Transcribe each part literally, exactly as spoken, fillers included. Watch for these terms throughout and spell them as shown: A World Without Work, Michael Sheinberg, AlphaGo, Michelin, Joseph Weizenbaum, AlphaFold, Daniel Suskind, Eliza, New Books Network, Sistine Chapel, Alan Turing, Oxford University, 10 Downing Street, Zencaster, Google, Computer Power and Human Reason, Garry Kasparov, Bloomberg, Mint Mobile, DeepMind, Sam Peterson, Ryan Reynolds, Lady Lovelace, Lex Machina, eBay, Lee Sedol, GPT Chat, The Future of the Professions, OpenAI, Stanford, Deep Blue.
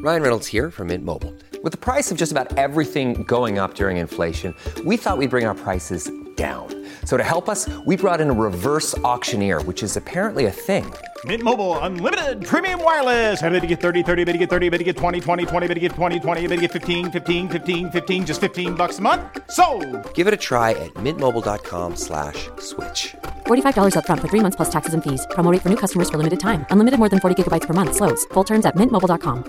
Ryan Reynolds here from Mint Mobile. With the price of just about everything going up during inflation, we thought we'd bring our prices down. So to help us, we brought in a reverse auctioneer, which is apparently a thing. Mint Mobile Unlimited Premium Wireless. How to get thirty, thirty, how to get thirty, how to get twenty, twenty, twenty, how to get twenty, twenty, how to get fifteen, fifteen, fifteen, fifteen, just fifteen bucks a month? Sold! Give it a try at mintmobile.com slash switch. forty-five dollars up front for three months plus taxes and fees. Promoting for new customers for limited time. Unlimited more than forty gigabytes per month. Slows full terms at mint mobile dot com.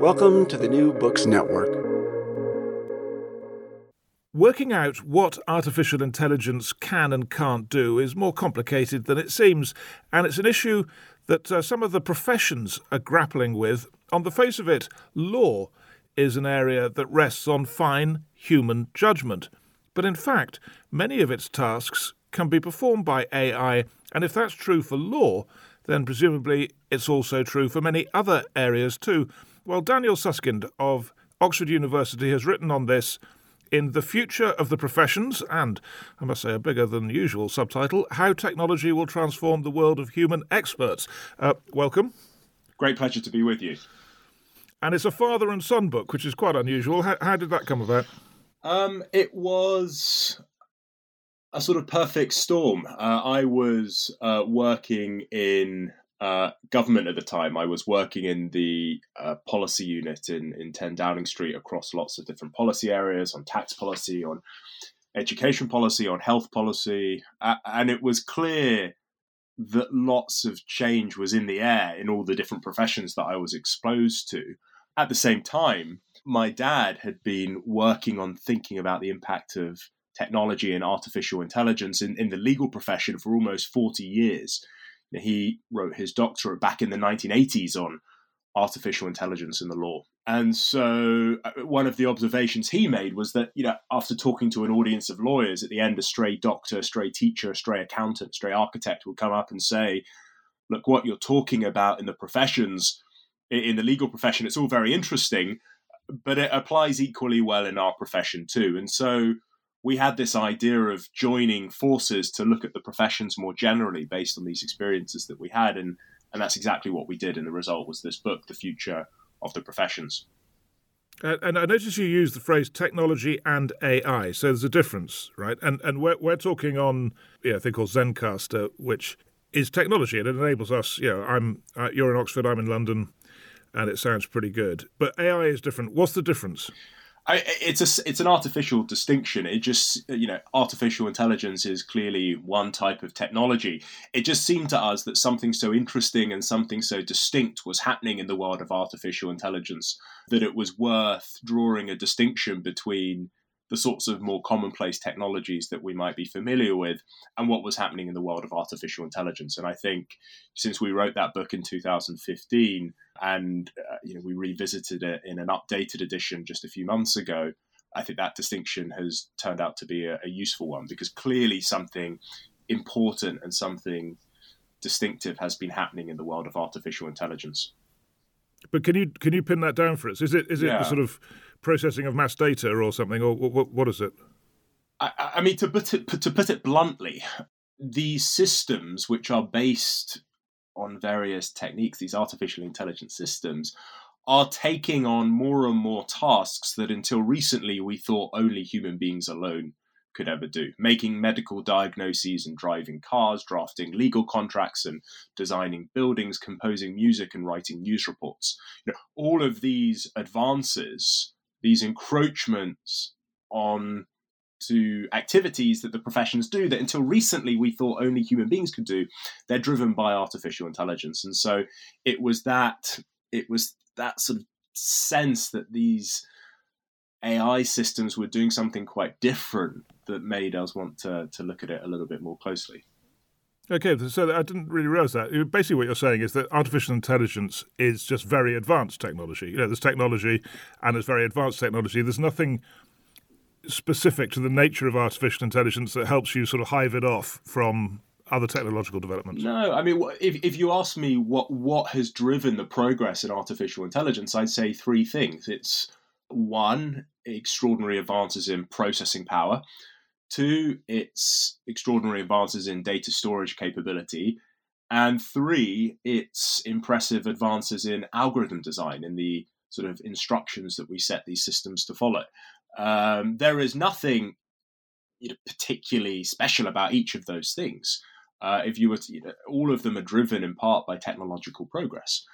Welcome to the New Books Network. Working out what artificial intelligence can and can't do is more complicated than it seems, and it's an issue that uh, some of the professions are grappling with. On the face of it, law is an area that rests on fine human judgment. But in fact, many of its tasks can be performed by A I, and if that's true for law, then presumably it's also true for many other areas too. Well, Daniel Suskind of Oxford University has written on this in The Future of the Professions, and I must say a bigger than usual subtitle, How Technology Will Transform the World of Human Experts. Uh, welcome. Great pleasure to be with you. And it's a father and son book, which is quite unusual. How, how did that come about? Um, it was a sort of perfect storm. Uh, I was uh, working in... Uh, government at the time. I was working in the uh, policy unit in, in ten Downing Street across lots of different policy areas, on tax policy, on education policy, on health policy. Uh, and it was clear that lots of change was in the air in all the different professions that I was exposed to. At the same time, my dad had been working on thinking about the impact of technology and artificial intelligence in, in the legal profession for almost forty years. He wrote his doctorate back in the nineteen eighties on artificial intelligence in the law. And so one of the observations he made was that, you know, after talking to an audience of lawyers, at the end, a stray doctor, stray teacher, stray accountant, stray architect would come up and say, look, what you're talking about in the professions, in the legal profession, it's all very interesting, but it applies equally well in our profession too. And so we had this idea of joining forces to look at the professions more generally based on these experiences that we had. And, and that's exactly what we did. And the result was this book, The Future of the Professions. Uh, and I notice you use the phrase technology and A I. So there's a difference, right? And and we're, we're talking on, yeah, I think called Zencaster, which is technology. And it enables us, you know, I'm, uh, you're in Oxford, I'm in London, and it sounds pretty good. But A I is different. What's the difference? I, it's a, it's an artificial distinction. It just, you know, artificial intelligence is clearly one type of technology. It just seemed to us that something so interesting and something so distinct was happening in the world of artificial intelligence that it was worth drawing a distinction between the sorts of more commonplace technologies that we might be familiar with and what was happening in the world of artificial intelligence. And I think since we wrote that book in two thousand fifteen, and uh, you know, we revisited it in an updated edition just a few months ago, I think that distinction has turned out to be a, a useful one, because clearly something important and something distinctive has been happening in the world of artificial intelligence. But can you can you pin that down for us? Is it is it yeah. the sort of processing of mass data or something, or what, what is it? I, I mean, to put it, to put it bluntly, these systems which are based on various techniques, these artificial intelligence systems, are taking on more and more tasks that until recently we thought only human beings alone could ever do, making medical diagnoses and driving cars, drafting legal contracts and designing buildings, composing music and writing news reports. You know, all of these advances, these encroachments on to activities that the professions do that until recently we thought only human beings could do, they're driven by artificial intelligence. And so it was that it was that sort of sense that these A I systems were doing something quite different that made us want to to look at it a little bit more closely. Okay, so I didn't really realise that. Basically what you're saying is that artificial intelligence is just very advanced technology. You know, there's technology and there's very advanced technology. There's nothing specific to the nature of artificial intelligence that helps you sort of hive it off from other technological developments. No, I mean, if if you ask me what, what has driven the progress in artificial intelligence, I'd say three things. It's one, extraordinary advances in processing power. Two, it's extraordinary advances in data storage capability. And three, it's impressive advances in algorithm design, in the sort of instructions that we set these systems to follow. Um, there is nothing you know, particularly special about each of those things. Uh, if you were to, you know, all of them are driven in part by technological progress.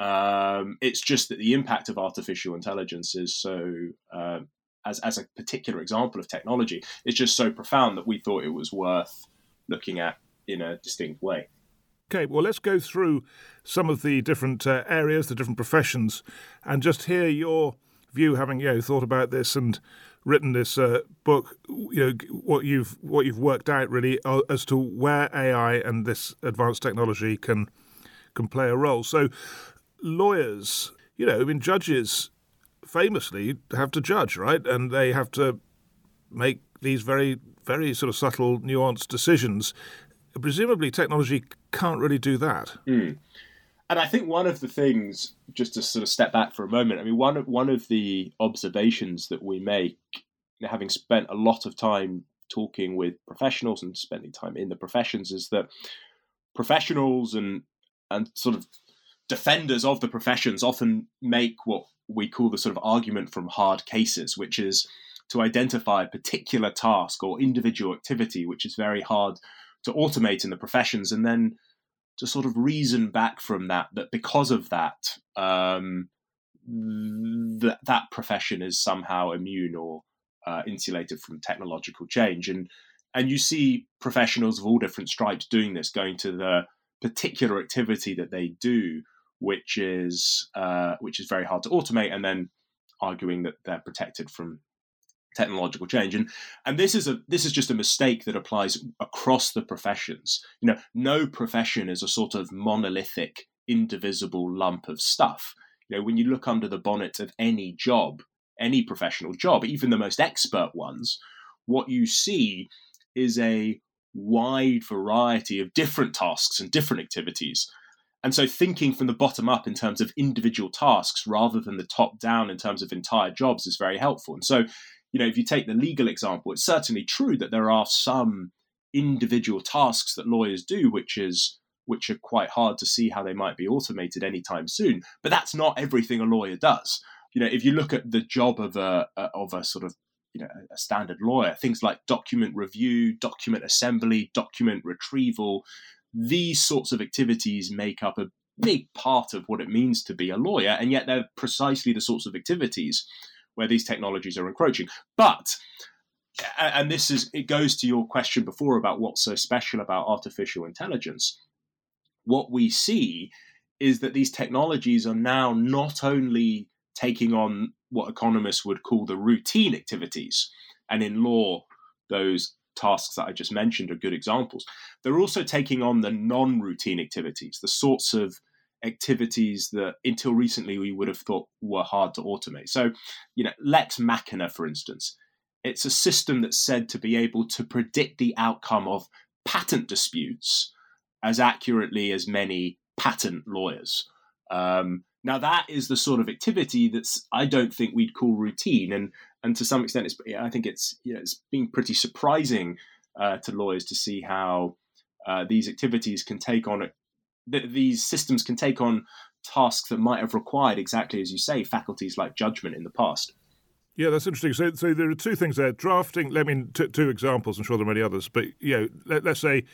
Um, it's just that the impact of artificial intelligence is so, uh, as as a particular example of technology, it's just so profound that we thought it was worth looking at in a distinct way. Okay, well, let's go through some of the different uh, areas, the different professions, and just hear your view, having you know, thought about this and written this uh, book, you know, what you've what you've worked out really as to where A I and this advanced technology can can play a role. So, lawyers, you know, I mean, judges famously have to judge, right? And they have to make these very, very sort of subtle, nuanced decisions. Presumably, technology can't really do that. Mm. And I think one of the things, just to sort of step back for a moment, I mean, one of, one of the observations that we make, having spent a lot of time talking with professionals and spending time in the professions, is that professionals and and sort of defenders of the professions often make what we call the sort of argument from hard cases, which is to identify a particular task or individual activity which is very hard to automate in the professions, and then to sort of reason back from that, that because of that, um, th- that profession is somehow immune or uh, insulated from technological change. And and you see professionals of all different stripes doing this, going to the particular activity that they do, which is uh, which is very hard to automate, and then arguing that they're protected from technological change. And and this is a this is just a mistake that applies across the professions. You know, no profession is a sort of monolithic, indivisible lump of stuff. You know, when you look under the bonnet of any job, any professional job, even the most expert ones, what you see is a wide variety of different tasks and different activities. And so thinking from the bottom up in terms of individual tasks rather than the top down in terms of entire jobs is very helpful. And so, you know, if you take the legal example, it's certainly true that there are some individual tasks that lawyers do, which is which are quite hard to see how they might be automated anytime soon. But that's not everything a lawyer does. You know, if you look at the job of a of a sort of you know a standard lawyer, things like document review, document assembly, document retrieval, these sorts of activities make up a big part of what it means to be a lawyer, and yet they're precisely the sorts of activities where these technologies are encroaching. But, and this is, it goes to your question before about what's so special about artificial intelligence. What we see is that these technologies are now not only taking on what economists would call the routine activities, and in law, those tasks that I just mentioned are good examples. They're also taking on the non-routine activities, the sorts of activities that until recently we would have thought were hard to automate. So, you know, Lex Machina, for instance, it's a system that's said to be able to predict the outcome of patent disputes as accurately as many patent lawyers. Um, now, that is the sort of activity that's I don't think we'd call routine, and and to some extent, it's I think it's you know, it's been pretty surprising uh, to lawyers to see how uh, these activities can take on a, that these systems can take on tasks that might have required, exactly as you say, faculties like judgment in the past. Yeah, that's interesting. So, so there are two things there. Drafting, I mean, t- two examples. I'm sure there are many others. But, you know, let, let's say,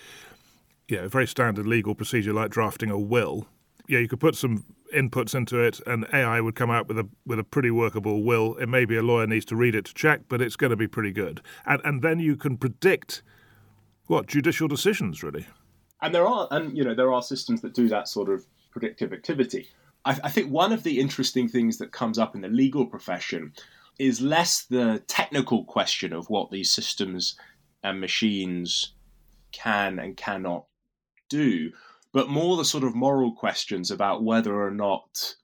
you know, a very standard legal procedure like drafting a will. Yeah, you could put some inputs into it and A I would come out with a with a pretty workable will. And maybe a lawyer needs to read it to check, but it's going to be pretty good. And and then you can predict, what, judicial decisions, really. And there are, and you know, there are systems that do that sort of predictive activity. I, I think one of the interesting things that comes up in the legal profession is less the technical question of what these systems and machines can and cannot do, but more the sort of moral questions about whether or not,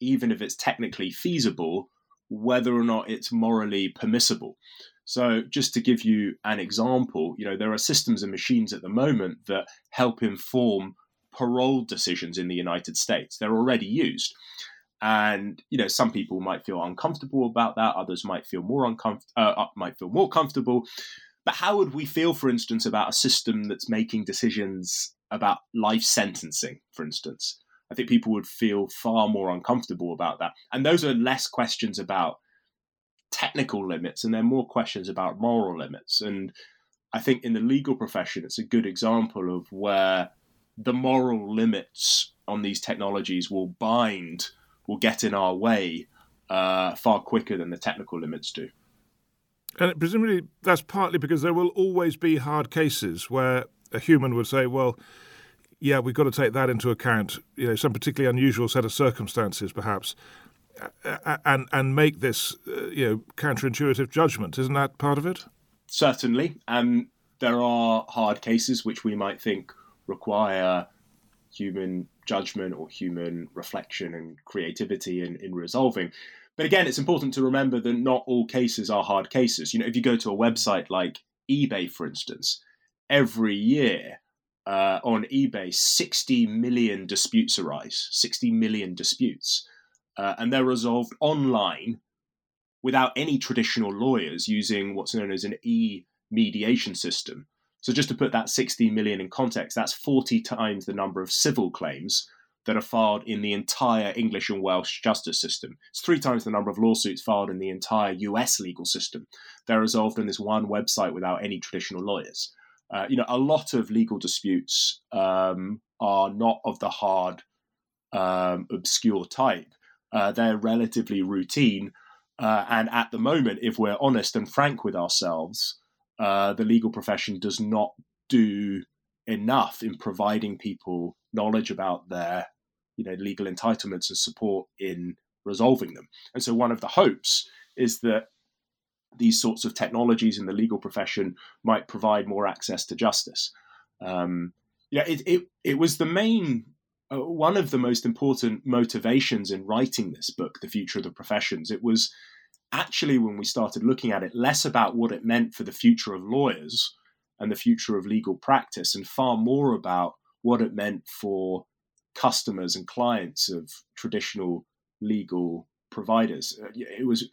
even if it's technically feasible, whether or not it's morally permissible. So just to give you an example, you know, there are systems and machines at the moment that help inform parole decisions in the United States. They're already used. And, you know, some people might feel uncomfortable about that. Others might feel more uncomfortable, uh, might feel more comfortable. But how would we feel, for instance, about a system that's making decisions about life sentencing, for instance? I think people would feel far more uncomfortable about that. And those are less questions about technical limits, and they're more questions about moral limits. And I think in the legal profession, it's a good example of where the moral limits on these technologies will bind, will get in our way uh, far quicker than the technical limits do. And presumably that's partly because there will always be hard cases where a human would say, well, yeah, we've got to take that into account, you know, some particularly unusual set of circumstances perhaps, and and make this, uh, you know, counterintuitive judgment. Isn't that part of it? Certainly. Um, there are hard cases which we might think require human judgment or human reflection and creativity in, in resolving. But again, it's important to remember that not all cases are hard cases. You know, if you go to a website like eBay, for instance, every year uh, on eBay, sixty million disputes arise, sixty million disputes. Uh, and they're resolved online without any traditional lawyers using what's known as an e-mediation system. So just to put that sixty million in context, that's forty times the number of civil claims that are filed in the entire English and Welsh justice system. It's three times the number of lawsuits filed in the entire U S legal system. They're resolved on this one website without any traditional lawyers. Uh, you know, a lot of legal disputes um, are not of the hard, um, obscure type. Uh, they're relatively routine. Uh, and at the moment, if we're honest and frank with ourselves, uh, the legal profession does not do enough in providing people knowledge about their, you know, legal entitlements and support in resolving them. And so one of the hopes is that these sorts of technologies in the legal profession might provide more access to justice. Um, yeah, it, it, it was the main... One of the most important motivations in writing this book, The Future of the Professions, it was actually, when we started looking at it, less about what it meant for the future of lawyers and the future of legal practice, and far more about what it meant for customers and clients of traditional legal providers. It was,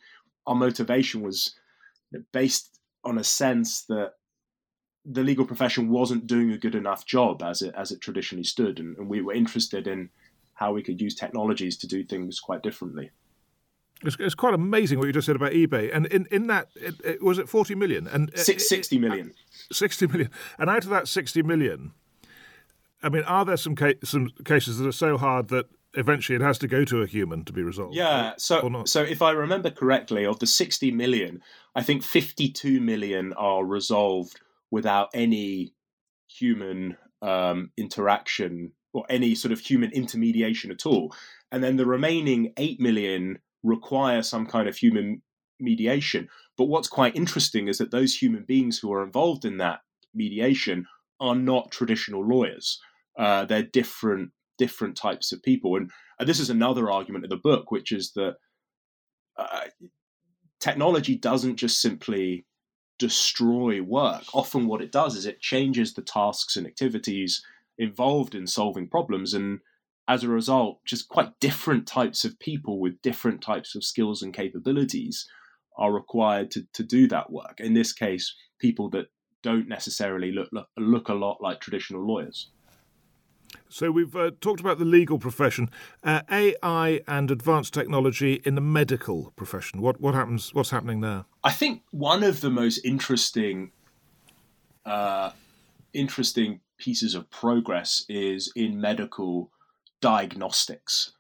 our motivation was based on a sense that the legal profession wasn't doing a good enough job as it as it traditionally stood, and, and we were interested in how we could use technologies to do things quite differently. It's, it's quite amazing what you just said about eBay, and in in that it, it, was it forty million and uh, sixty million, uh, sixty million, and out of that sixty million, I mean, are there some ca- some cases that are so hard that eventually it has to go to a human to be resolved? Yeah, so or not? So if I remember correctly, of the sixty million, I think fifty-two million are resolved without any human um, interaction or any sort of human intermediation at all. And then the remaining eight million require some kind of human mediation. But what's quite interesting is that those human beings who are involved in that mediation are not traditional lawyers. Uh, they're different different types of people. And, and this is another argument of the book, which is that uh, technology doesn't just simply destroy work. Often what it does is it changes the tasks and activities involved in solving problems, and as a result, just quite different types of people with different types of skills and capabilities are required to, to do that work. In this case, people that don't necessarily look, look, look a lot like traditional lawyers. So we've uh, talked about the legal profession, uh, A I and advanced technology in the medical profession. What what happens? What's happening there? I think one of the most interesting uh, interesting pieces of progress is in medical diagnostics.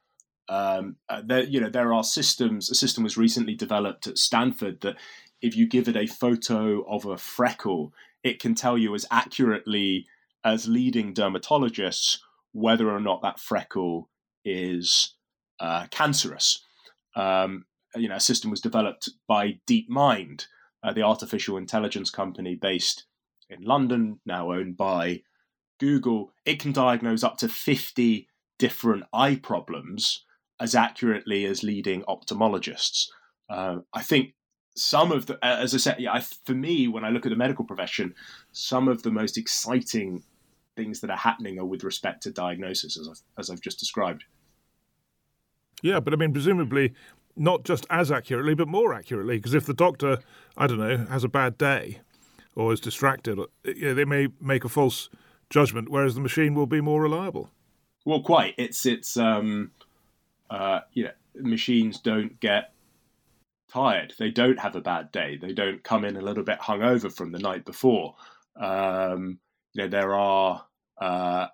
Um, there, you know, there are systems. A system was recently developed at Stanford that, if you give it a photo of a freckle, it can tell you as accurately as leading dermatologists whether or not that freckle is uh, cancerous. Um, you know, a system was developed by DeepMind, uh, the artificial intelligence company based in London, now owned by Google. It can diagnose up to fifty different eye problems as accurately as leading ophthalmologists. Uh, I think some of the, as I said, yeah, I, for me, when I look at the medical profession, some of the most exciting things that are happening are with respect to diagnosis, as I've, as I've just described. Yeah, but I mean, presumably not just as accurately, but more accurately, because if the doctor, I don't know, has a bad day or is distracted, you know, they may make a false judgment, whereas the machine will be more reliable. Well, quite. It's it's um, uh, you know, machines don't get tired. They don't have a bad day. They don't come in a little bit hungover from the night before. Um, you know, there are uh,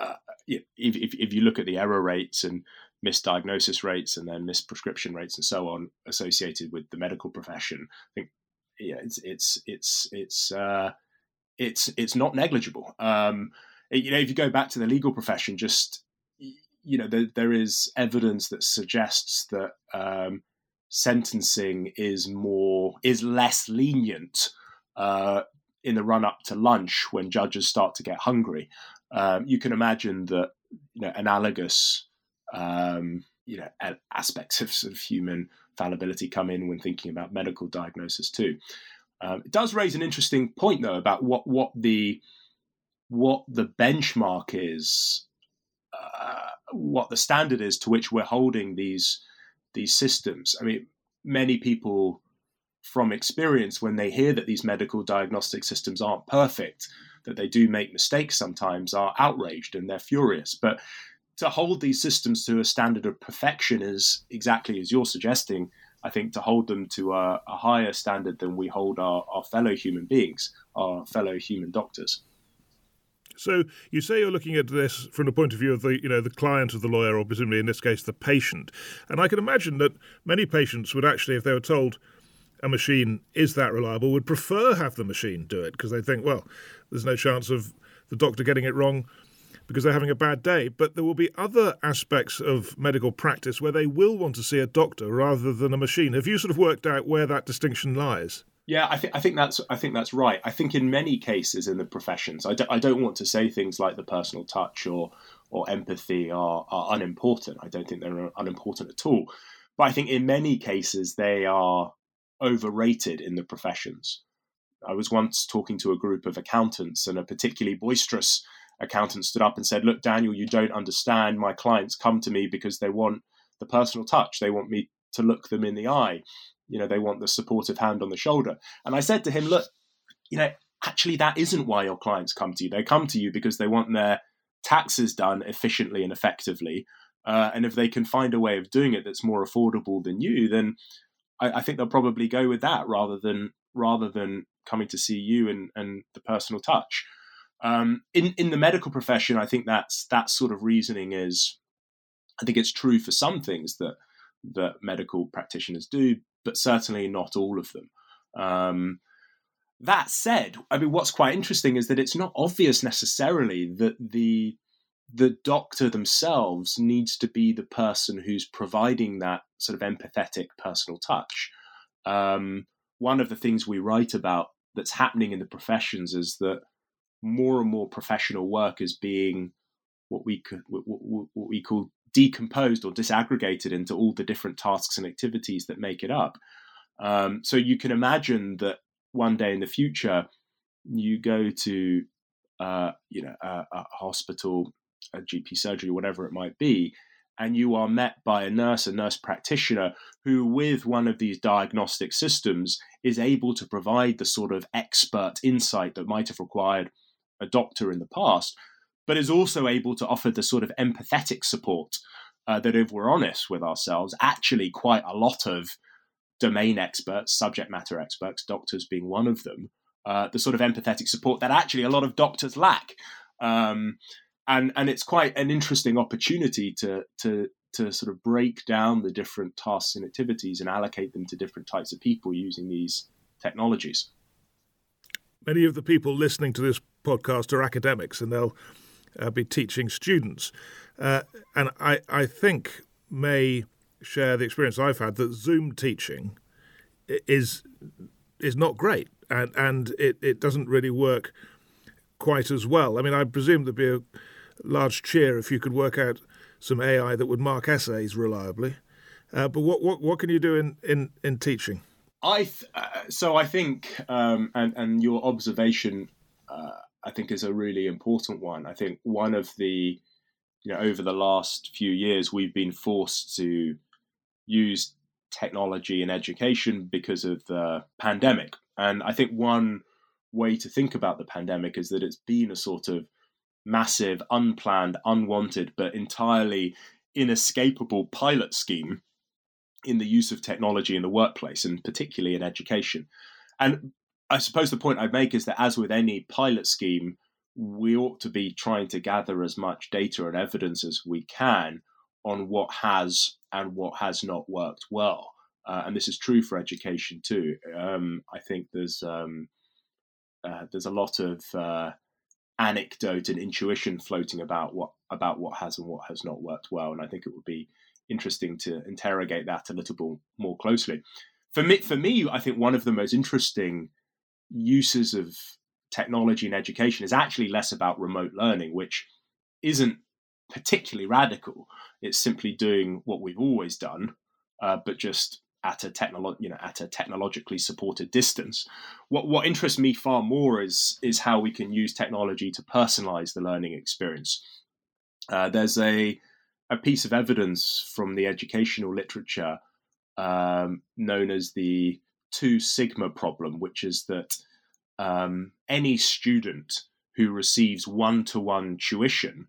uh, if, if if you look at the error rates and misdiagnosis rates, and then misprescription rates, and so on associated with the medical profession, I think yeah, it's it's it's it's uh, it's it's not negligible. Um, You know, if you go back to the legal profession, just, you know, there, there is evidence that suggests that um, sentencing is more is less lenient uh, in the run up to lunch when judges start to get hungry. Um, you can imagine that, you know, analogous, um, you know, aspects of, sort of human fallibility come in when thinking about medical diagnosis too. Um, it does raise an interesting point, though, about what what the what the benchmark is, uh, what the standard is to which we're holding these these systems. I mean, many people from experience, when they hear that these medical diagnostic systems aren't perfect, that they do make mistakes sometimes, are outraged and they're furious. But to hold these systems to a standard of perfection is exactly as you're suggesting, I think, to hold them to a, a higher standard than we hold our, our fellow human beings, our fellow human doctors. So you say you're looking at this from the point of view of the, you know, the client of the lawyer, or presumably in this case the patient. And I can imagine that many patients would actually, if they were told a machine is that reliable, would prefer have the machine do it, because they think, well, there's no chance of the doctor getting it wrong because they're having a bad day. But there will be other aspects of medical practice where they will want to see a doctor rather than a machine. Have you sort of worked out where that distinction lies? Yeah, I think I think that's I think that's right. I think in many cases in the professions, I, do, I don't want to say things like the personal touch or or empathy are, are unimportant. I don't think they're unimportant at all. But I think in many cases they are overrated in the professions. I was once talking to a group of accountants, and a particularly boisterous accountant stood up and said, "Look, Daniel, you don't understand. My clients come to me because they want the personal touch. They want me to look them in the eye. You know, they want the supportive hand on the shoulder." And I said to him, "Look, you know, actually, that isn't why your clients come to you. They come to you because they want their taxes done efficiently and effectively. Uh, and if they can find a way of doing it that's more affordable than you, then I, I think they'll probably go with that rather than rather than coming to see you and, and the personal touch." Um, in in the medical profession, I think that's that sort of reasoning is, I think it's true for some things that that medical practitioners do, but certainly not all of them. Um, that said, I mean, what's quite interesting is that it's not obvious necessarily that the the doctor themselves needs to be the person who's providing that sort of empathetic personal touch. Um, one of the things we write about that's happening in the professions is that more and more professional work is being what we could what, what we call decomposed or disaggregated into all the different tasks and activities that make it up. Um, so you can imagine that one day in the future, you go to, uh, you know, a, a hospital, a G P surgery, whatever it might be, and you are met by a nurse, a nurse practitioner, who with one of these diagnostic systems is able to provide the sort of expert insight that might have required a doctor in the past, but is also able to offer the sort of empathetic support uh, that, if we're honest with ourselves, actually quite a lot of domain experts, subject matter experts, doctors being one of them, uh, the sort of empathetic support that actually a lot of doctors lack. Um, and and it's quite an interesting opportunity to to to sort of break down the different tasks and activities and allocate them to different types of people using these technologies. Many of the people listening to this podcast are academics, and they'll uh, be teaching students. Uh, and I, I think may share the experience I've had that Zoom teaching is is not great, and, and it, it doesn't really work quite as well. I mean, I presume there'd be a large cheer if you could work out some A I that would mark essays reliably. Uh, but what, what what can you do in, in, in teaching? I th- uh, so I think, um, and, and your observation, uh, I think, is a really important one. I think one of the, you know, over the last few years, we've been forced to use technology in education because of the pandemic. And I think one way to think about the pandemic is that it's been a sort of massive, unplanned, unwanted, but entirely inescapable pilot scheme in the use of technology in the workplace, and particularly in education. And I suppose the point I make is that, as with any pilot scheme, we ought to be trying to gather as much data and evidence as we can on what has and what has not worked well. Uh, and this is true for education too. Um, I think there's um, uh, there's a lot of uh, anecdote and intuition floating about what about what has and what has not worked well. And I think it would be interesting to interrogate that a little more closely. For me, for me, I think one of the most interesting uses of technology in education is actually less about remote learning, which isn't particularly radical. It's simply doing what we've always done, uh, but just at a technolo- you know, at a technologically supported distance. What what interests me far more is is how we can use technology to personalize the learning experience. Uh, there's a a piece of evidence from the educational literature um, known as the Two Sigma problem, which is that um, any student who receives one-to-one tuition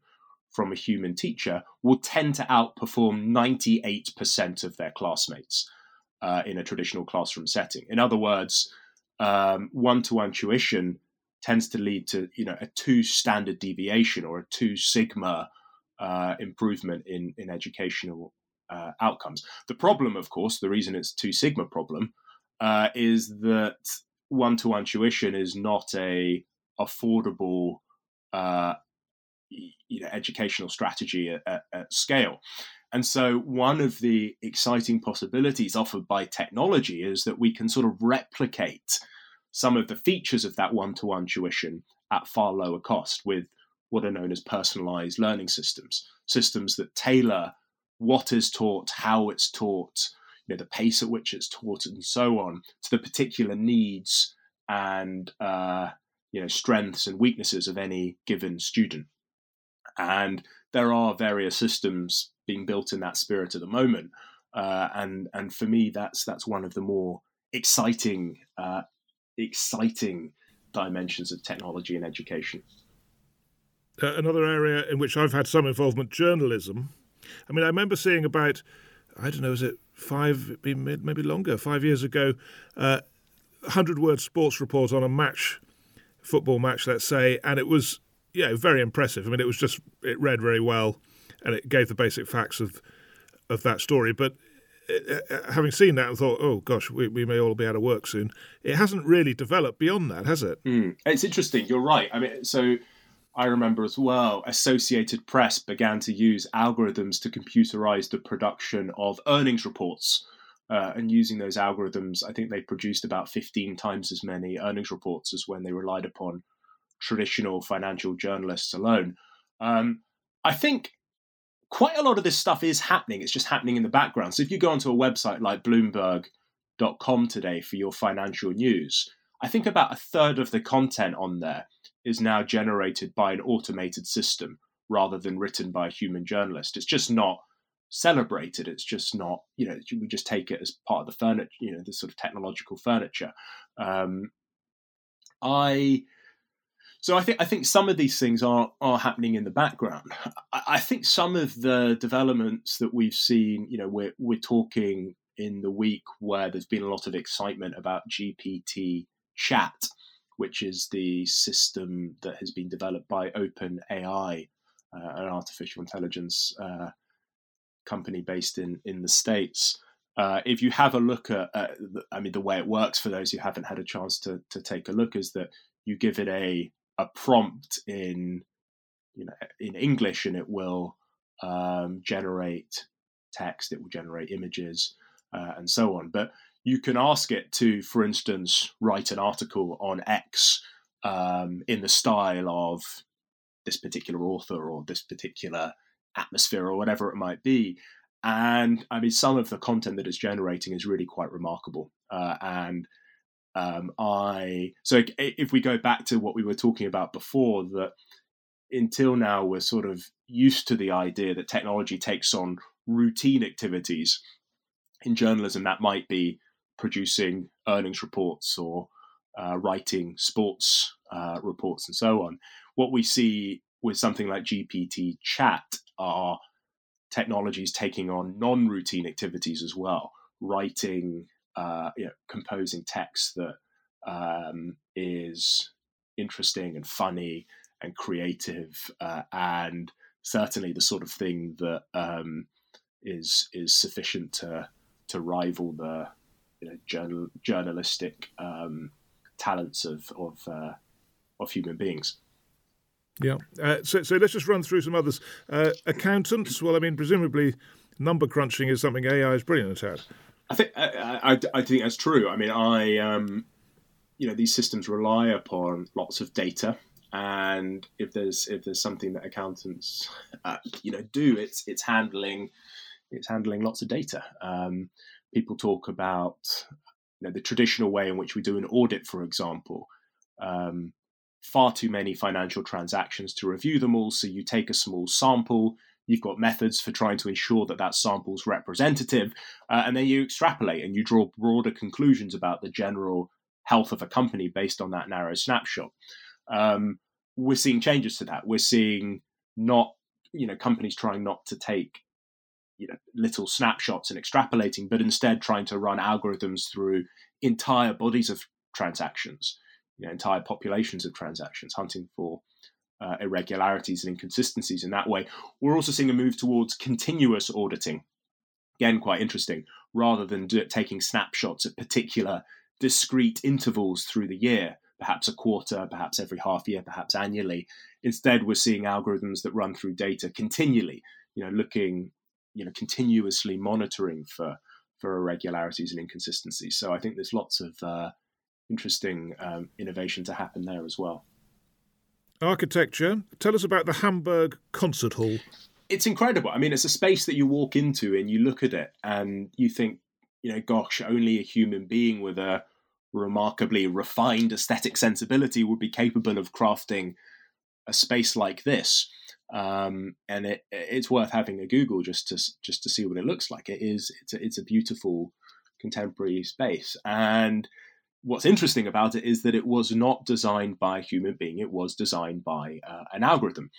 from a human teacher will tend to outperform ninety-eight percent of their classmates uh, in a traditional classroom setting. In other words, um, one-to-one tuition tends to lead to, you know, a two standard deviation or a two sigma Uh, improvement in, in educational uh, outcomes. The problem, of course, the reason it's two sigma problem, uh, is that one-to-one tuition is not a affordable uh, you know, educational strategy at, at, at scale. And so one of the exciting possibilities offered by technology is that we can sort of replicate some of the features of that one-to-one tuition at far lower cost with what are known as personalized learning systems, systems that tailor what is taught, how it's taught, you know, the pace at which it's taught, and so on, to the particular needs and uh, you know, strengths and weaknesses of any given student. And there are various systems being built in that spirit at the moment. Uh, and and for me, that's that's one of the more exciting uh, exciting dimensions of technology in education. Uh, another area in which I've had some involvement, journalism. I mean, I remember seeing about, I don't know, is it five, maybe longer, five years ago, a hundred-word sports report on a match, football match, let's say, and it was, you know, very impressive. I mean, it was just, it read very well, and it gave the basic facts of of that story. But it, having seen that, I thought, oh, gosh, we, we may all be out of work soon. It hasn't really developed beyond that, has it? Mm. It's interesting. You're right. I mean, so... I remember as well, Associated Press began to use algorithms to computerize the production of earnings reports. Uh, and using those algorithms, I think they produced about fifteen times as many earnings reports as when they relied upon traditional financial journalists alone. Um, I think quite a lot of this stuff is happening. It's just happening in the background. So if you go onto a website like Bloomberg dot com today for your financial news, I think about a third of the content on there is now generated by an automated system rather than written by a human journalist. It's just not celebrated. It's just not, you know, we just take it as part of the furniture, you know, the sort of technological furniture. Um, I, So I think I think some of these things are are happening in the background. I, I think some of the developments that we've seen, you know, we're we're talking in the week where there's been a lot of excitement about G P T Chat, which is the system that has been developed by OpenAI, uh, an artificial intelligence uh, company based in in the States. Uh, if you have a look at, uh, I mean, the way it works for those who haven't had a chance to to take a look is that you give it a a prompt in, you know, in English, and it will um, generate text, it will generate images, uh, and so on. But you can ask it to, for instance, write an article on X um, in the style of this particular author or this particular atmosphere or whatever it might be. And I mean, some of the content that it's generating is really quite remarkable. Uh, and Um, I so if we go back to what we were talking about before, that until now we're sort of used to the idea that technology takes on routine activities. In journalism, that might be producing earnings reports or uh, writing sports uh, reports and so on. What we see with something like G P T Chat are technologies taking on non-routine activities as well, writing. Uh, you know, composing text that um, is interesting and funny and creative, uh, and certainly the sort of thing that um, is is sufficient to to rival the you know, journal, journalistic um, talents of of, uh, of human beings. Yeah. Uh, so so let's just run through some others. Uh, accountants. Well, I mean, presumably number crunching is something A I is brilliant at. I think I, I, I think that's true. I mean, I um, you know, these systems rely upon lots of data, and if there's if there's something that accountants uh, you know do, it's it's handling it's handling lots of data. Um, people talk about you know, the traditional way in which we do an audit, for example. Um, far too many financial transactions to review them all, so you take a small sample. You've got methods for trying to ensure that that sample's representative, uh, and then you extrapolate and you draw broader conclusions about the general health of a company based on that narrow snapshot. Um, we're seeing changes to that. We're seeing not, you know, companies trying not to take, you know, little snapshots and extrapolating, but instead trying to run algorithms through entire bodies of transactions, you know, entire populations of transactions, hunting for Uh, irregularities and inconsistencies in that way. We're also seeing a move towards continuous auditing. Again, quite interesting, rather than do, taking snapshots at particular discrete intervals through the year, perhaps a quarter, perhaps every half year, perhaps annually. Instead, we're seeing algorithms that run through data continually, you know, looking, you know, continuously monitoring for, for irregularities and inconsistencies. So I think there's lots of uh, interesting um, innovation to happen there as well. Architecture. Tell us about the Hamburg Concert Hall. It's incredible. I mean, it's a space that you walk into and you look at it and you think, you know, gosh, only a human being with a remarkably refined aesthetic sensibility would be capable of crafting a space like this. Um, and it, it's worth having a Google just to just to see what it looks like. It is. It's a, it's a beautiful contemporary space. And what's interesting about it is that it was not designed by a human being. It was designed by uh, an algorithm.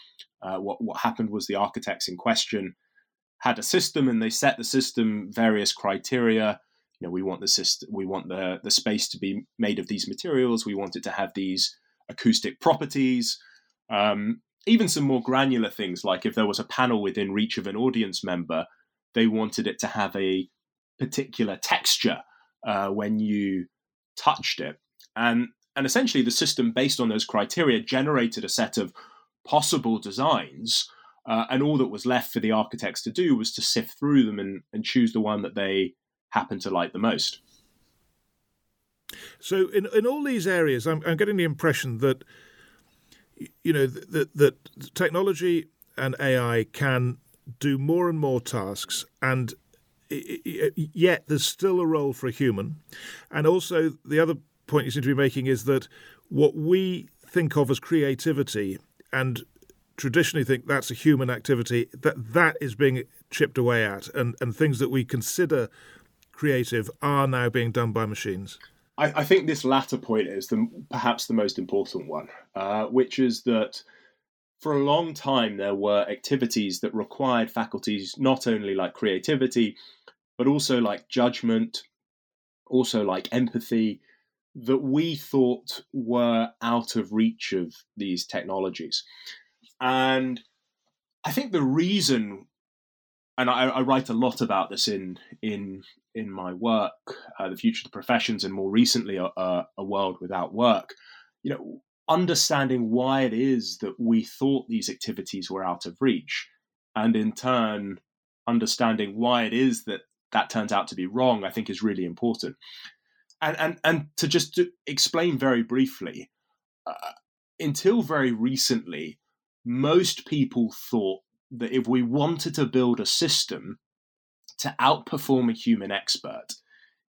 Uh, what, what happened was the architects in question had a system, and they set the system various criteria. You know, we want the system, we want the, the space to be made of these materials. We want it to have these acoustic properties. Um, even some more granular things, like if there was a panel within reach of an audience member, they wanted it to have a particular texture uh, when you touched it. And and essentially the system, based on those criteria, generated a set of possible designs, uh, and all that was left for the architects to do was to sift through them and, and choose the one that they happen to like the most. So in, in all these areas, I'm, I'm getting the impression that, you know, that, that technology and A I can do more and more tasks, and yet there's still a role for a human. And also the other point you seem to be making is that what we think of as creativity and traditionally think that's a human activity, that that is being chipped away at, and, and things that we consider creative are now being done by machines. I, I think this latter point is the, perhaps the most important one, uh, which is that for a long time, there were activities that required faculties not only like creativity, but also like judgment, also like empathy, that we thought were out of reach of these technologies. And I think the reason, and I, I write a lot about this in in in my work, uh, The Future of the Professions, and more recently, uh, A World Without Work, you know, understanding why it is that we thought these activities were out of reach, and in turn, understanding why it is that that turns out to be wrong, I think is really important. And and, and to just to explain very briefly, uh, until very recently, most people thought that if we wanted to build a system to outperform a human expert,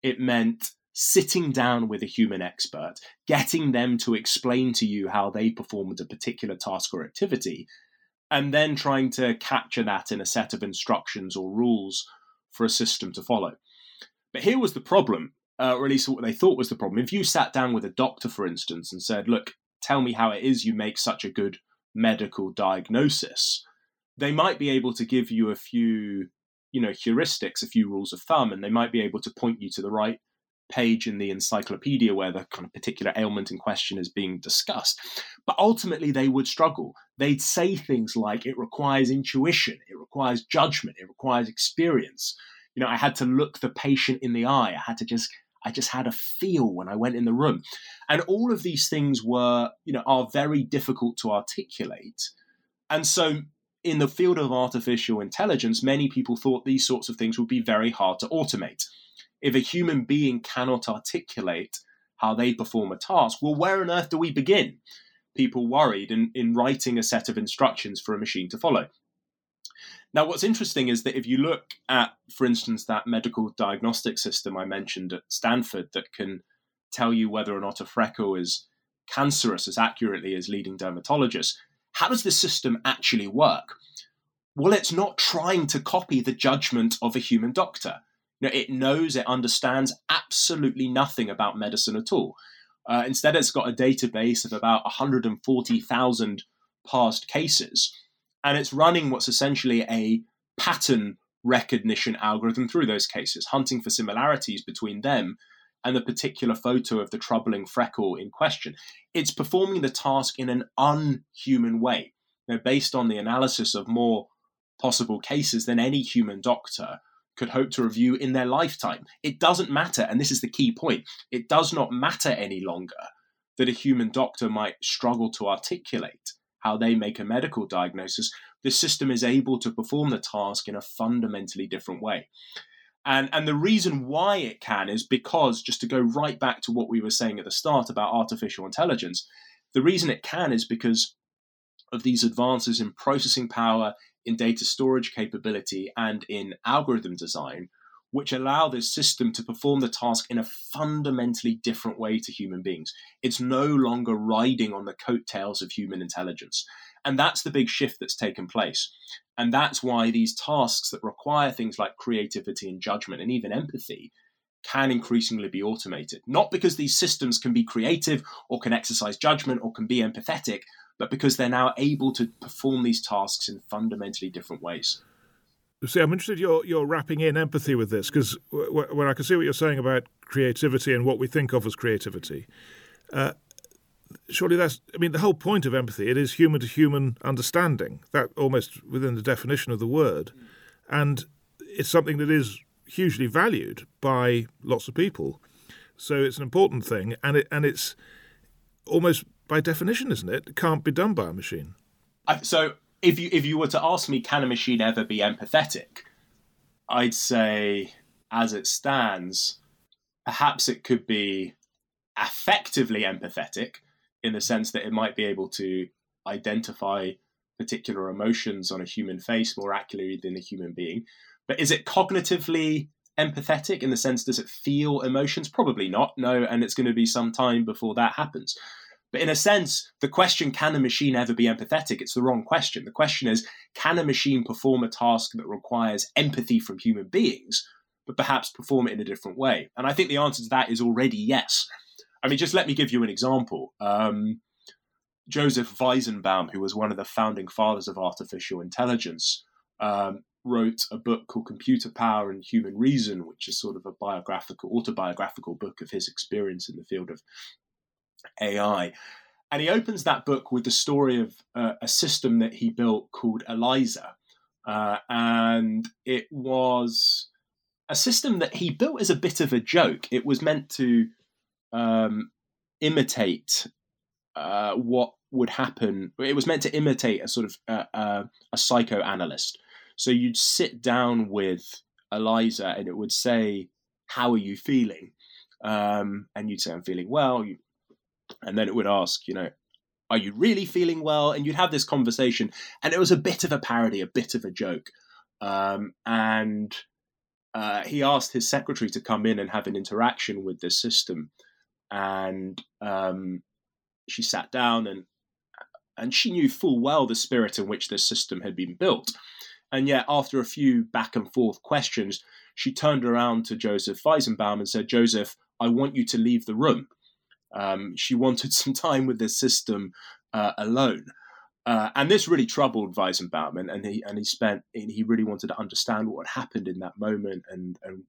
it meant sitting down with a human expert, getting them to explain to you how they performed a particular task or activity, and then trying to capture that in a set of instructions or rules for a system to follow. But here was the problem, uh, or at least what they thought was the problem. If you sat down with a doctor, for instance, and said, look, tell me how it is you make such a good medical diagnosis, they might be able to give you a few, you know, heuristics, a few rules of thumb, and they might be able to point you to the right page in the encyclopedia where the kind of particular ailment in question is being discussed. But ultimately, they would struggle. They'd say things like, it requires intuition, it requires judgment, it requires experience. You know, I had to look the patient in the eye. I had to just, I just had a feel when I went in the room. And all of these things were, you know, are very difficult to articulate. And so in the field of artificial intelligence, many people thought these sorts of things would be very hard to automate. If a human being cannot articulate how they perform a task, well, where on earth do we begin? People worried in, in writing a set of instructions for a machine to follow. Now, what's interesting is that if you look at, for instance, that medical diagnostic system I mentioned at Stanford that can tell you whether or not a freckle is cancerous as accurately as leading dermatologists, how does this system actually work? Well, it's not trying to copy the judgment of a human doctor. You know, it knows, it understands absolutely nothing about medicine at all. Uh, instead, it's got a database of about one hundred forty thousand past cases, and it's running what's essentially a pattern recognition algorithm through those cases, hunting for similarities between them and the particular photo of the troubling freckle in question. It's performing the task in an unhuman way, you know, based on the analysis of more possible cases than any human doctor could hope to review in their lifetime. It doesn't matter, and this is the key point, it does not matter any longer that a human doctor might struggle to articulate how they make a medical diagnosis. The system is able to perform the task in a fundamentally different way. And, and the reason why it can is because, just to go right back to what we were saying at the start about artificial intelligence, the reason it can is because of these advances in processing power, in data storage capability, and in algorithm design, which allow this system to perform the task in a fundamentally different way to human beings. It's no longer riding on the coattails of human intelligence. And that's the big shift that's taken place. And that's why these tasks that require things like creativity and judgment and even empathy can increasingly be automated. Not because these systems can be creative or can exercise judgment or can be empathetic, but because they're now able to perform these tasks in fundamentally different ways. See, I'm interested you're you're wrapping in empathy with this, because w- when I can see what you're saying about creativity and what we think of as creativity, uh, surely that's, I mean, the whole point of empathy, it is human-to-human understanding, that almost within the definition of the word, mm. and it's something that is hugely valued by lots of people. So it's an important thing, and it and it's almost by definition, isn't it? It can't be done by a machine. So if you if you were to ask me, can a machine ever be empathetic? I'd say, as it stands, perhaps it could be affectively empathetic in the sense that it might be able to identify particular emotions on a human face more accurately than a human being. But is it cognitively empathetic in the sense, does it feel emotions? Probably not, no, and it's going to be some time before that happens. But in a sense, the question, can a machine ever be empathetic? It's the wrong question. The question is, can a machine perform a task that requires empathy from human beings but perhaps perform it in a different way? And I think the answer to that is already yes. I mean, just let me give you an example. Um, Joseph Weizenbaum, who was one of the founding fathers of artificial intelligence, um, wrote a book called Computer Power and Human Reason, which is sort of a biographical, autobiographical book of his experience in the field of A I. And he opens that book with the story of uh, a system that he built called Eliza. Uh, and it was a system that he built as a bit of a joke. It was meant to um, imitate uh, what would happen. It was meant to imitate a sort of uh, uh, a psychoanalyst. So you'd sit down with Eliza and it would say, how are you feeling? Um, and you'd say, I'm feeling well. You, and then it would ask, you know, are you really feeling well? And you'd have this conversation. And it was a bit of a parody, a bit of a joke. Um, and uh, he asked his secretary to come in and have an interaction with this system. And um, she sat down and and she knew full well the spirit in which this system had been built. And yet, after a few back and forth questions, she turned around to Joseph Weizenbaum and said, Joseph, I want you to leave the room. Um, she wanted some time with this system uh, alone. Uh, and this really troubled Weizenbaum, and, and he and he spent and he really wanted to understand what had happened in that moment and and,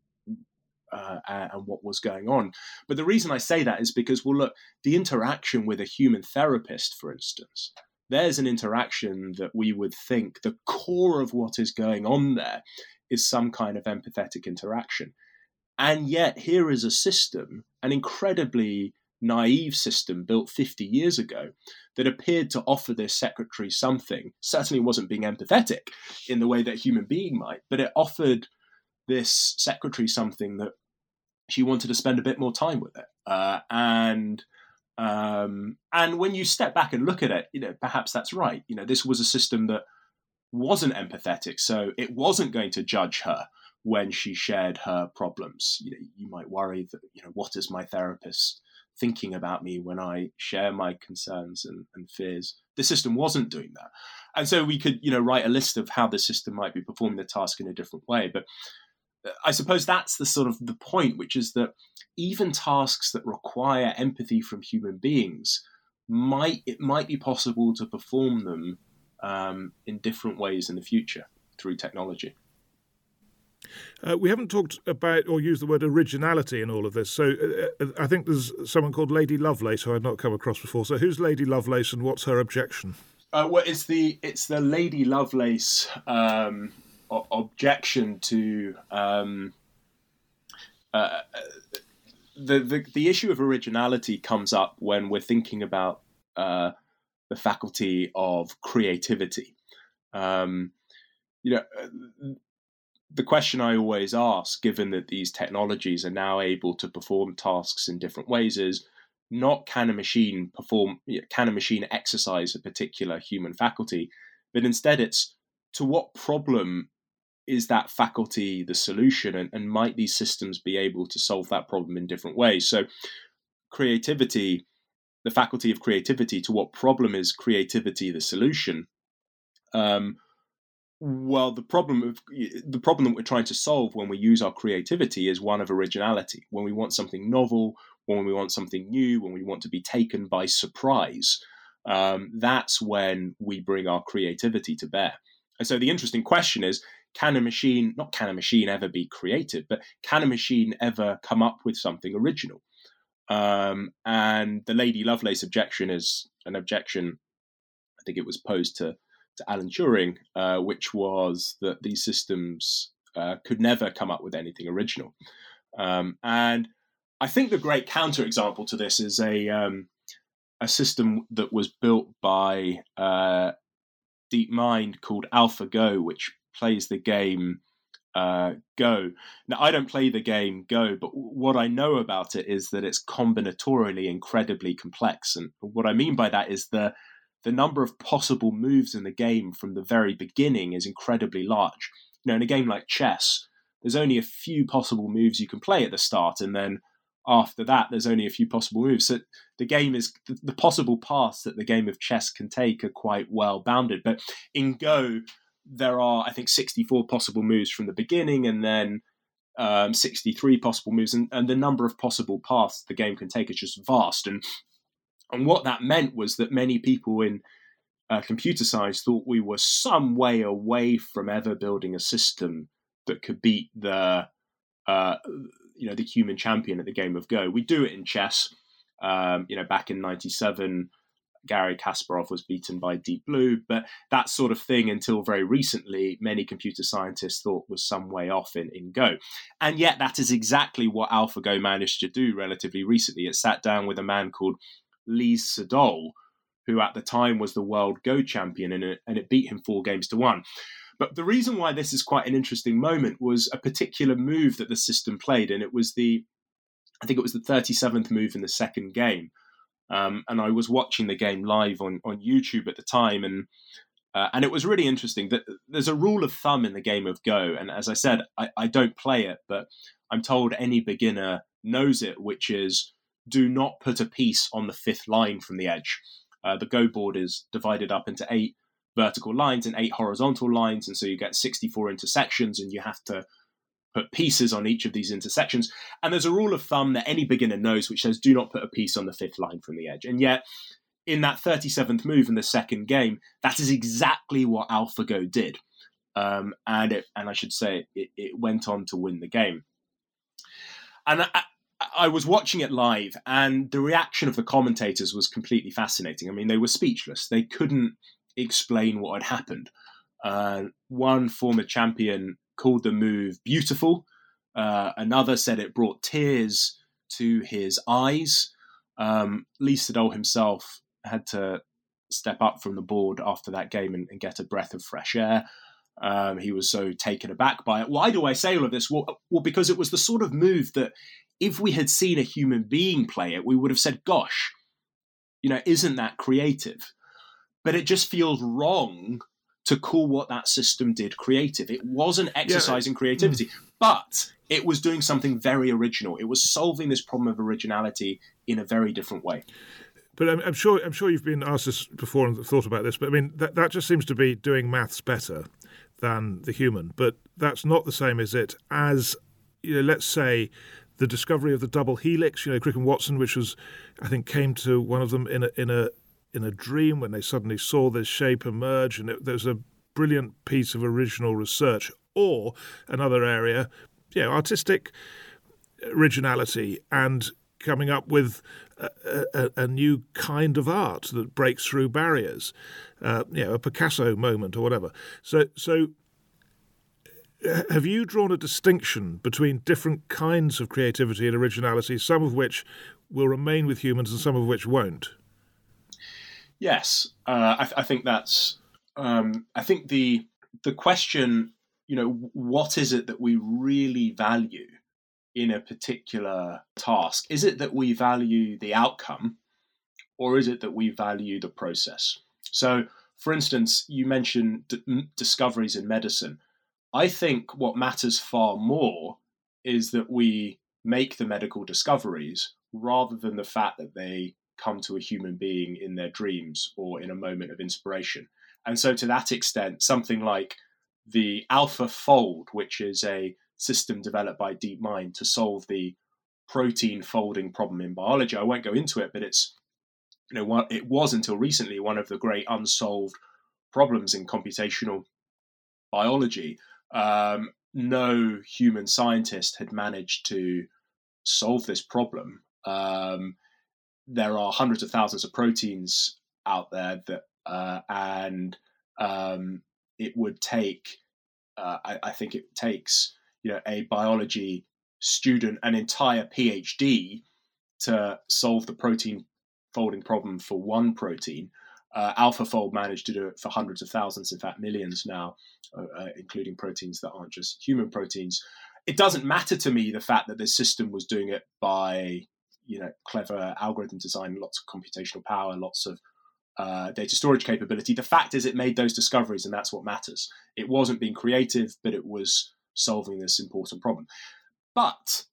uh, and what was going on. But the reason I say that is because, well, look, the interaction with a human therapist, for instance, there's an interaction that we would think the core of what is going on there is some kind of empathetic interaction. And yet here is a system, an incredibly naive system built fifty years ago that appeared to offer this secretary something. Certainly wasn't being empathetic in the way that a human being might, but it offered this secretary something that she wanted to spend a bit more time with it. Uh, and um, and when you step back and look at it, you know, perhaps that's right. You know, this was a system that wasn't empathetic, so it wasn't going to judge her when she shared her problems. You know, you might worry that, you know, what is my therapist thinking about me when I share my concerns and, and fears? The system wasn't doing that. And so we could, you know, write a list of how the system might be performing the task in a different way. But I suppose that's the sort of the point, which is that even tasks that require empathy from human beings, might it might be possible to perform them um, in different ways in the future through technology. Uh, we haven't talked about or used the word originality in all of this. So uh, I think there's someone called Lady Lovelace who I've not come across before. So who's Lady Lovelace and what's her objection? Uh, well, it's the it's the Lady Lovelace um, o- objection to um, uh, the, the the issue of originality comes up when we're thinking about uh, the faculty of creativity. Um, you know. The question I always ask, given that these technologies are now able to perform tasks in different ways, is not can a machine perform, can a machine exercise a particular human faculty, but instead it's to what problem is that faculty the solution, and, and might these systems be able to solve that problem in different ways? So creativity, the faculty of creativity, to what problem is creativity the solution? Um, Well, the problem of the problem that we're trying to solve when we use our creativity is one of originality. When we want something novel, when we want something new, when we want to be taken by surprise, um, that's when we bring our creativity to bear. And so the interesting question is, can a machine, not can a machine ever be creative, but can a machine ever come up with something original? Um, and the Lady Lovelace objection is an objection, I think it was posed to to Alan Turing, uh, which was that these systems uh, could never come up with anything original. Um, and I think the great counterexample to this is a um, a system that was built by uh, DeepMind called AlphaGo, which plays the game uh, Go. Now, I don't play the game Go, but what I know about it is that it's combinatorially incredibly complex. And what I mean by that is the the number of possible moves in the game from the very beginning is incredibly large. You know, in a game like chess, there's only a few possible moves you can play at the start, and then after that, there's only a few possible moves. So the game is the possible paths that the game of chess can take are quite well bounded. But in Go, there are, I think, sixty-four possible moves from the beginning, and then um, sixty-three possible moves, and, and the number of possible paths the game can take is just vast. And and what that meant was that many people in uh, computer science thought we were some way away from ever building a system that could beat the uh, you know the human champion at the game of Go. We do it in chess. Um, you know, back in ninety-seven, Garry Kasparov was beaten by Deep Blue, but that sort of thing until very recently, many computer scientists thought was some way off in, in Go. And yet that is exactly what AlphaGo managed to do relatively recently. It sat down with a man called Lee Sedol, who at the time was the world Go champion, and it, and it beat him four games to one. But the reason why this is quite an interesting moment was a particular move that the system played, and it was the, I think it was the thirty-seventh move in the second game. Um, and I was watching the game live on, on YouTube at the time, and uh, and it was really interesting. That there's a rule of thumb in the game of Go, and as I said, I, I don't play it, but I'm told any beginner knows it, which is do not put a piece on the fifth line from the edge. Uh, the Go board is divided up into eight vertical lines and eight horizontal lines, and so you get sixty-four intersections, and you have to put pieces on each of these intersections. And there's a rule of thumb that any beginner knows, which says do not put a piece on the fifth line from the edge. And yet in that thirty-seventh move in the second game, that is exactly what AlphaGo did. Um, and it, and I should say it, it went on to win the game. And I, I was watching it live, and the reaction of the commentators was completely fascinating. I mean, they were speechless. They couldn't explain what had happened. Uh, one former champion called the move beautiful. Uh, another said it brought tears to his eyes. Um, Lee Sedol himself had to step up from the board after that game and, and get a breath of fresh air. Um, he was so taken aback by it. Why do I say all of this? Well, well, because it was the sort of move that if we had seen a human being play it, we would have said, gosh, you know, isn't that creative? But it just feels wrong to call what that system did creative. It wasn't exercising yeah. creativity, but it was doing something very original. It was solving this problem of originality in a very different way. But I'm, I'm sure I'm sure you've been asked this before and thought about this, but I mean, that, that just seems to be doing maths better than the human. But that's not the same, is it, as, you know, let's say, the discovery of the double helix, you know, Crick and Watson, which was, I think, came to one of them in a in a... in a dream when they suddenly saw this shape emerge, and it, there's a brilliant piece of original research. Or another area, you know, artistic originality and coming up with a, a, a new kind of art that breaks through barriers, uh, you know, a Picasso moment or whatever. So, so have you drawn a distinction between different kinds of creativity and originality, some of which will remain with humans and some of which won't? Yes, uh, I, th- I think that's. Um, I think the the question, you know, what is it that we really value in a particular task? Is it that we value the outcome, or is it that we value the process? So, for instance, you mentioned d- discoveries in medicine. I think what matters far more is that we make the medical discoveries rather than the fact that they come to a human being in their dreams or in a moment of inspiration. And so to that extent, something like the AlphaFold, which is a system developed by DeepMind to solve the protein folding problem in biology. I won't go into it, but it's, you know, it was until recently one of the great unsolved problems in computational biology. Um, no human scientist had managed to solve this problem. Um, There are hundreds of thousands of proteins out there that, uh, and um, it would take, uh, I, I think it takes, you know, a biology student, an entire PhD to solve the protein folding problem for one protein. Uh, AlphaFold managed to do it for hundreds of thousands, in fact, millions now, uh, including proteins that aren't just human proteins. It doesn't matter to me the fact that this system was doing it by, you know, clever algorithm design, lots of computational power, lots of uh, data storage capability. The fact is it made those discoveries, and that's what matters. It wasn't being creative, but it was solving this important problem. But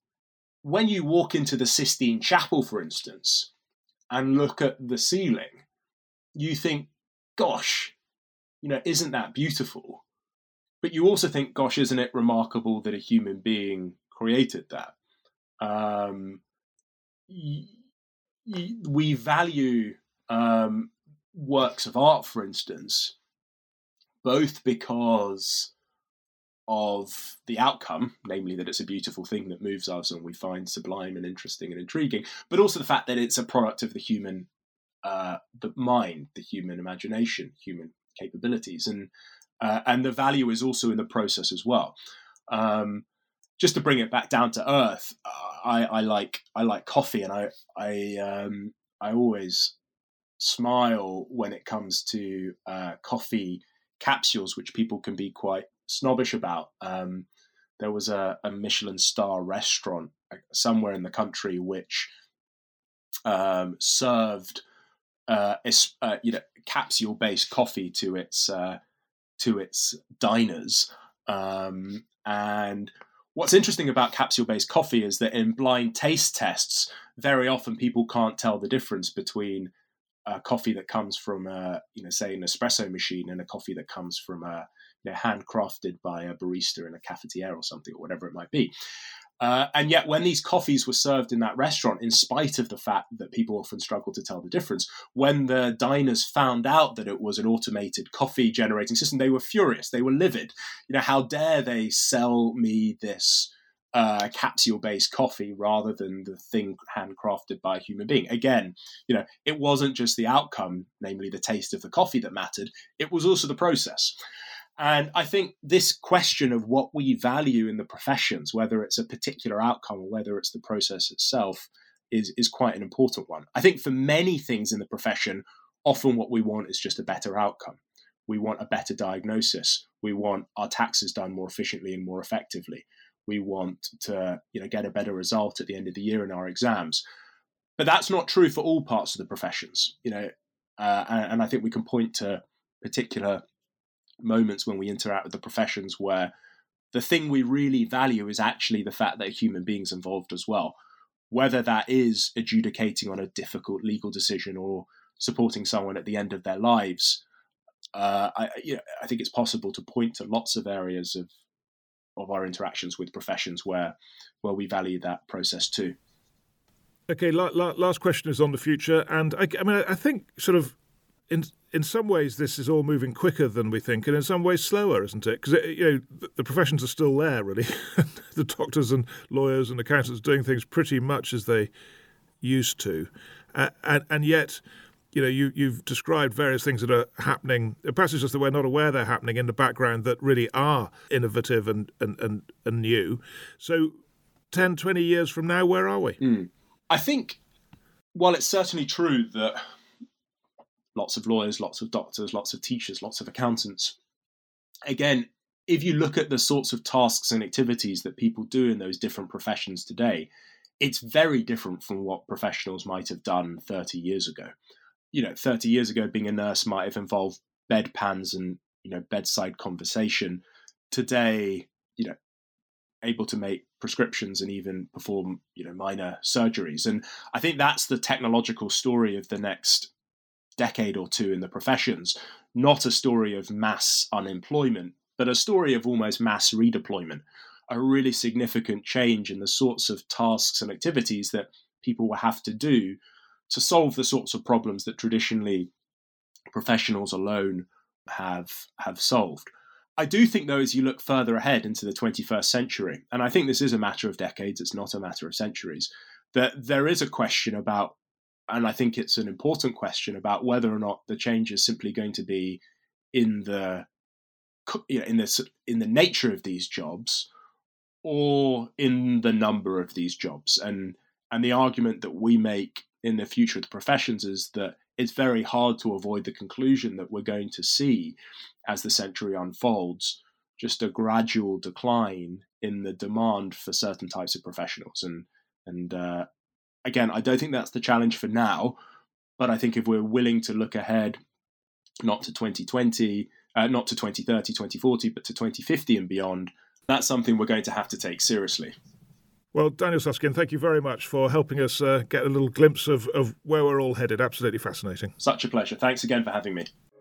when you walk into the Sistine Chapel, for instance, and look at the ceiling, you think, gosh, you know, isn't that beautiful? But you also think, gosh, isn't it remarkable that a human being created that. Um, y- y- we value um, works of art, for instance, both because of the outcome, namely that it's a beautiful thing that moves us and we find sublime and interesting and intriguing, but also the fact that it's a product of the human uh, the mind, the human imagination, human capabilities, and uh, and the value is also in the process as well. Um, just to bring it back down to earth, I, I like I like coffee, and I I um, I always smile when it comes to uh, coffee capsules, which people can be quite snobbish about. Um, there was a, a Michelin star restaurant somewhere in the country which um, served uh, es- uh, you know, capsule-based coffee to its uh, to its diners. Um, and what's interesting about capsule-based coffee is that in blind taste tests, very often people can't tell the difference between a coffee that comes from a, you know, say an espresso machine and a coffee that comes from a, you know, handcrafted by a barista in a cafetiere or something, or whatever it might be. Uh, and yet when these coffees were served in that restaurant, in spite of the fact that people often struggle to tell the difference, when the diners found out that it was an automated coffee generating system, they were furious. They were livid. You know, how dare they sell me this Uh, capsule-based coffee rather than the thing handcrafted by a human being. Again, you know, it wasn't just the outcome, namely the taste of the coffee, that mattered. It was also the process. And I think this question of what we value in the professions, whether it's a particular outcome or whether it's the process itself, is, is quite an important one. I think for many things in the profession, often what we want is just a better outcome. We want a better diagnosis. We want our taxes done more efficiently and more effectively. We want to, you know, get a better result at the end of the year in our exams. But that's not true for all parts of the professions, you know, uh, and, and I think we can point to particular moments when we interact with the professions where the thing we really value is actually the fact that a human being's involved as well, whether that is adjudicating on a difficult legal decision or supporting someone at the end of their lives. Uh, I, you know, I think it's possible to point to lots of areas of of our interactions with professions where where we value that process too. Okay, la- la- last question is on the future. And I, I mean, I think sort of in in some ways this is all moving quicker than we think, and in some ways slower, isn't it? Because, you know, the, the professions are still there, really. The doctors and lawyers and accountants are doing things pretty much as they used to. Uh, and, and yet, you know, you, you've described various things that are happening, perhaps it's just that we're not aware they're happening in the background, that really are innovative and and, and, and new. So ten, twenty years from now, where are we? Mm. I think, while it's certainly true that lots of lawyers, lots of doctors, lots of teachers, lots of accountants, again, if you look at the sorts of tasks and activities that people do in those different professions today, it's very different from what professionals might have done thirty years ago. You know, thirty years ago, being a nurse might have involved bedpans and, you know, bedside conversation. Today, you know, able to make prescriptions and even perform, you know, minor surgeries. And I think that's the technological story of the next decade or two in the professions, not a story of mass unemployment, but a story of almost mass redeployment, a really significant change in the sorts of tasks and activities that people will have to do to solve the sorts of problems that traditionally professionals alone have have solved. I do think, though, as you look further ahead into the twenty-first century, and I think this is a matter of decades, it's not a matter of centuries, that there is a question about, and I think it's an important question about, whether or not the change is simply going to be in the, you know, in the, in the nature of these jobs or in the number of these jobs. And and the argument that we make in the future of the professions is that it's very hard to avoid the conclusion that we're going to see, as the century unfolds, just a gradual decline in the demand for certain types of professionals. And and uh, again, I don't think that's the challenge for now, but I think if we're willing to look ahead, not to twenty twenty, uh, not to twenty thirty, twenty forty, but to twenty fifty and beyond, that's something we're going to have to take seriously. Well, Daniel Suskind, thank you very much for helping us uh, get a little glimpse of, of where we're all headed. Absolutely fascinating. Such a pleasure. Thanks again for having me.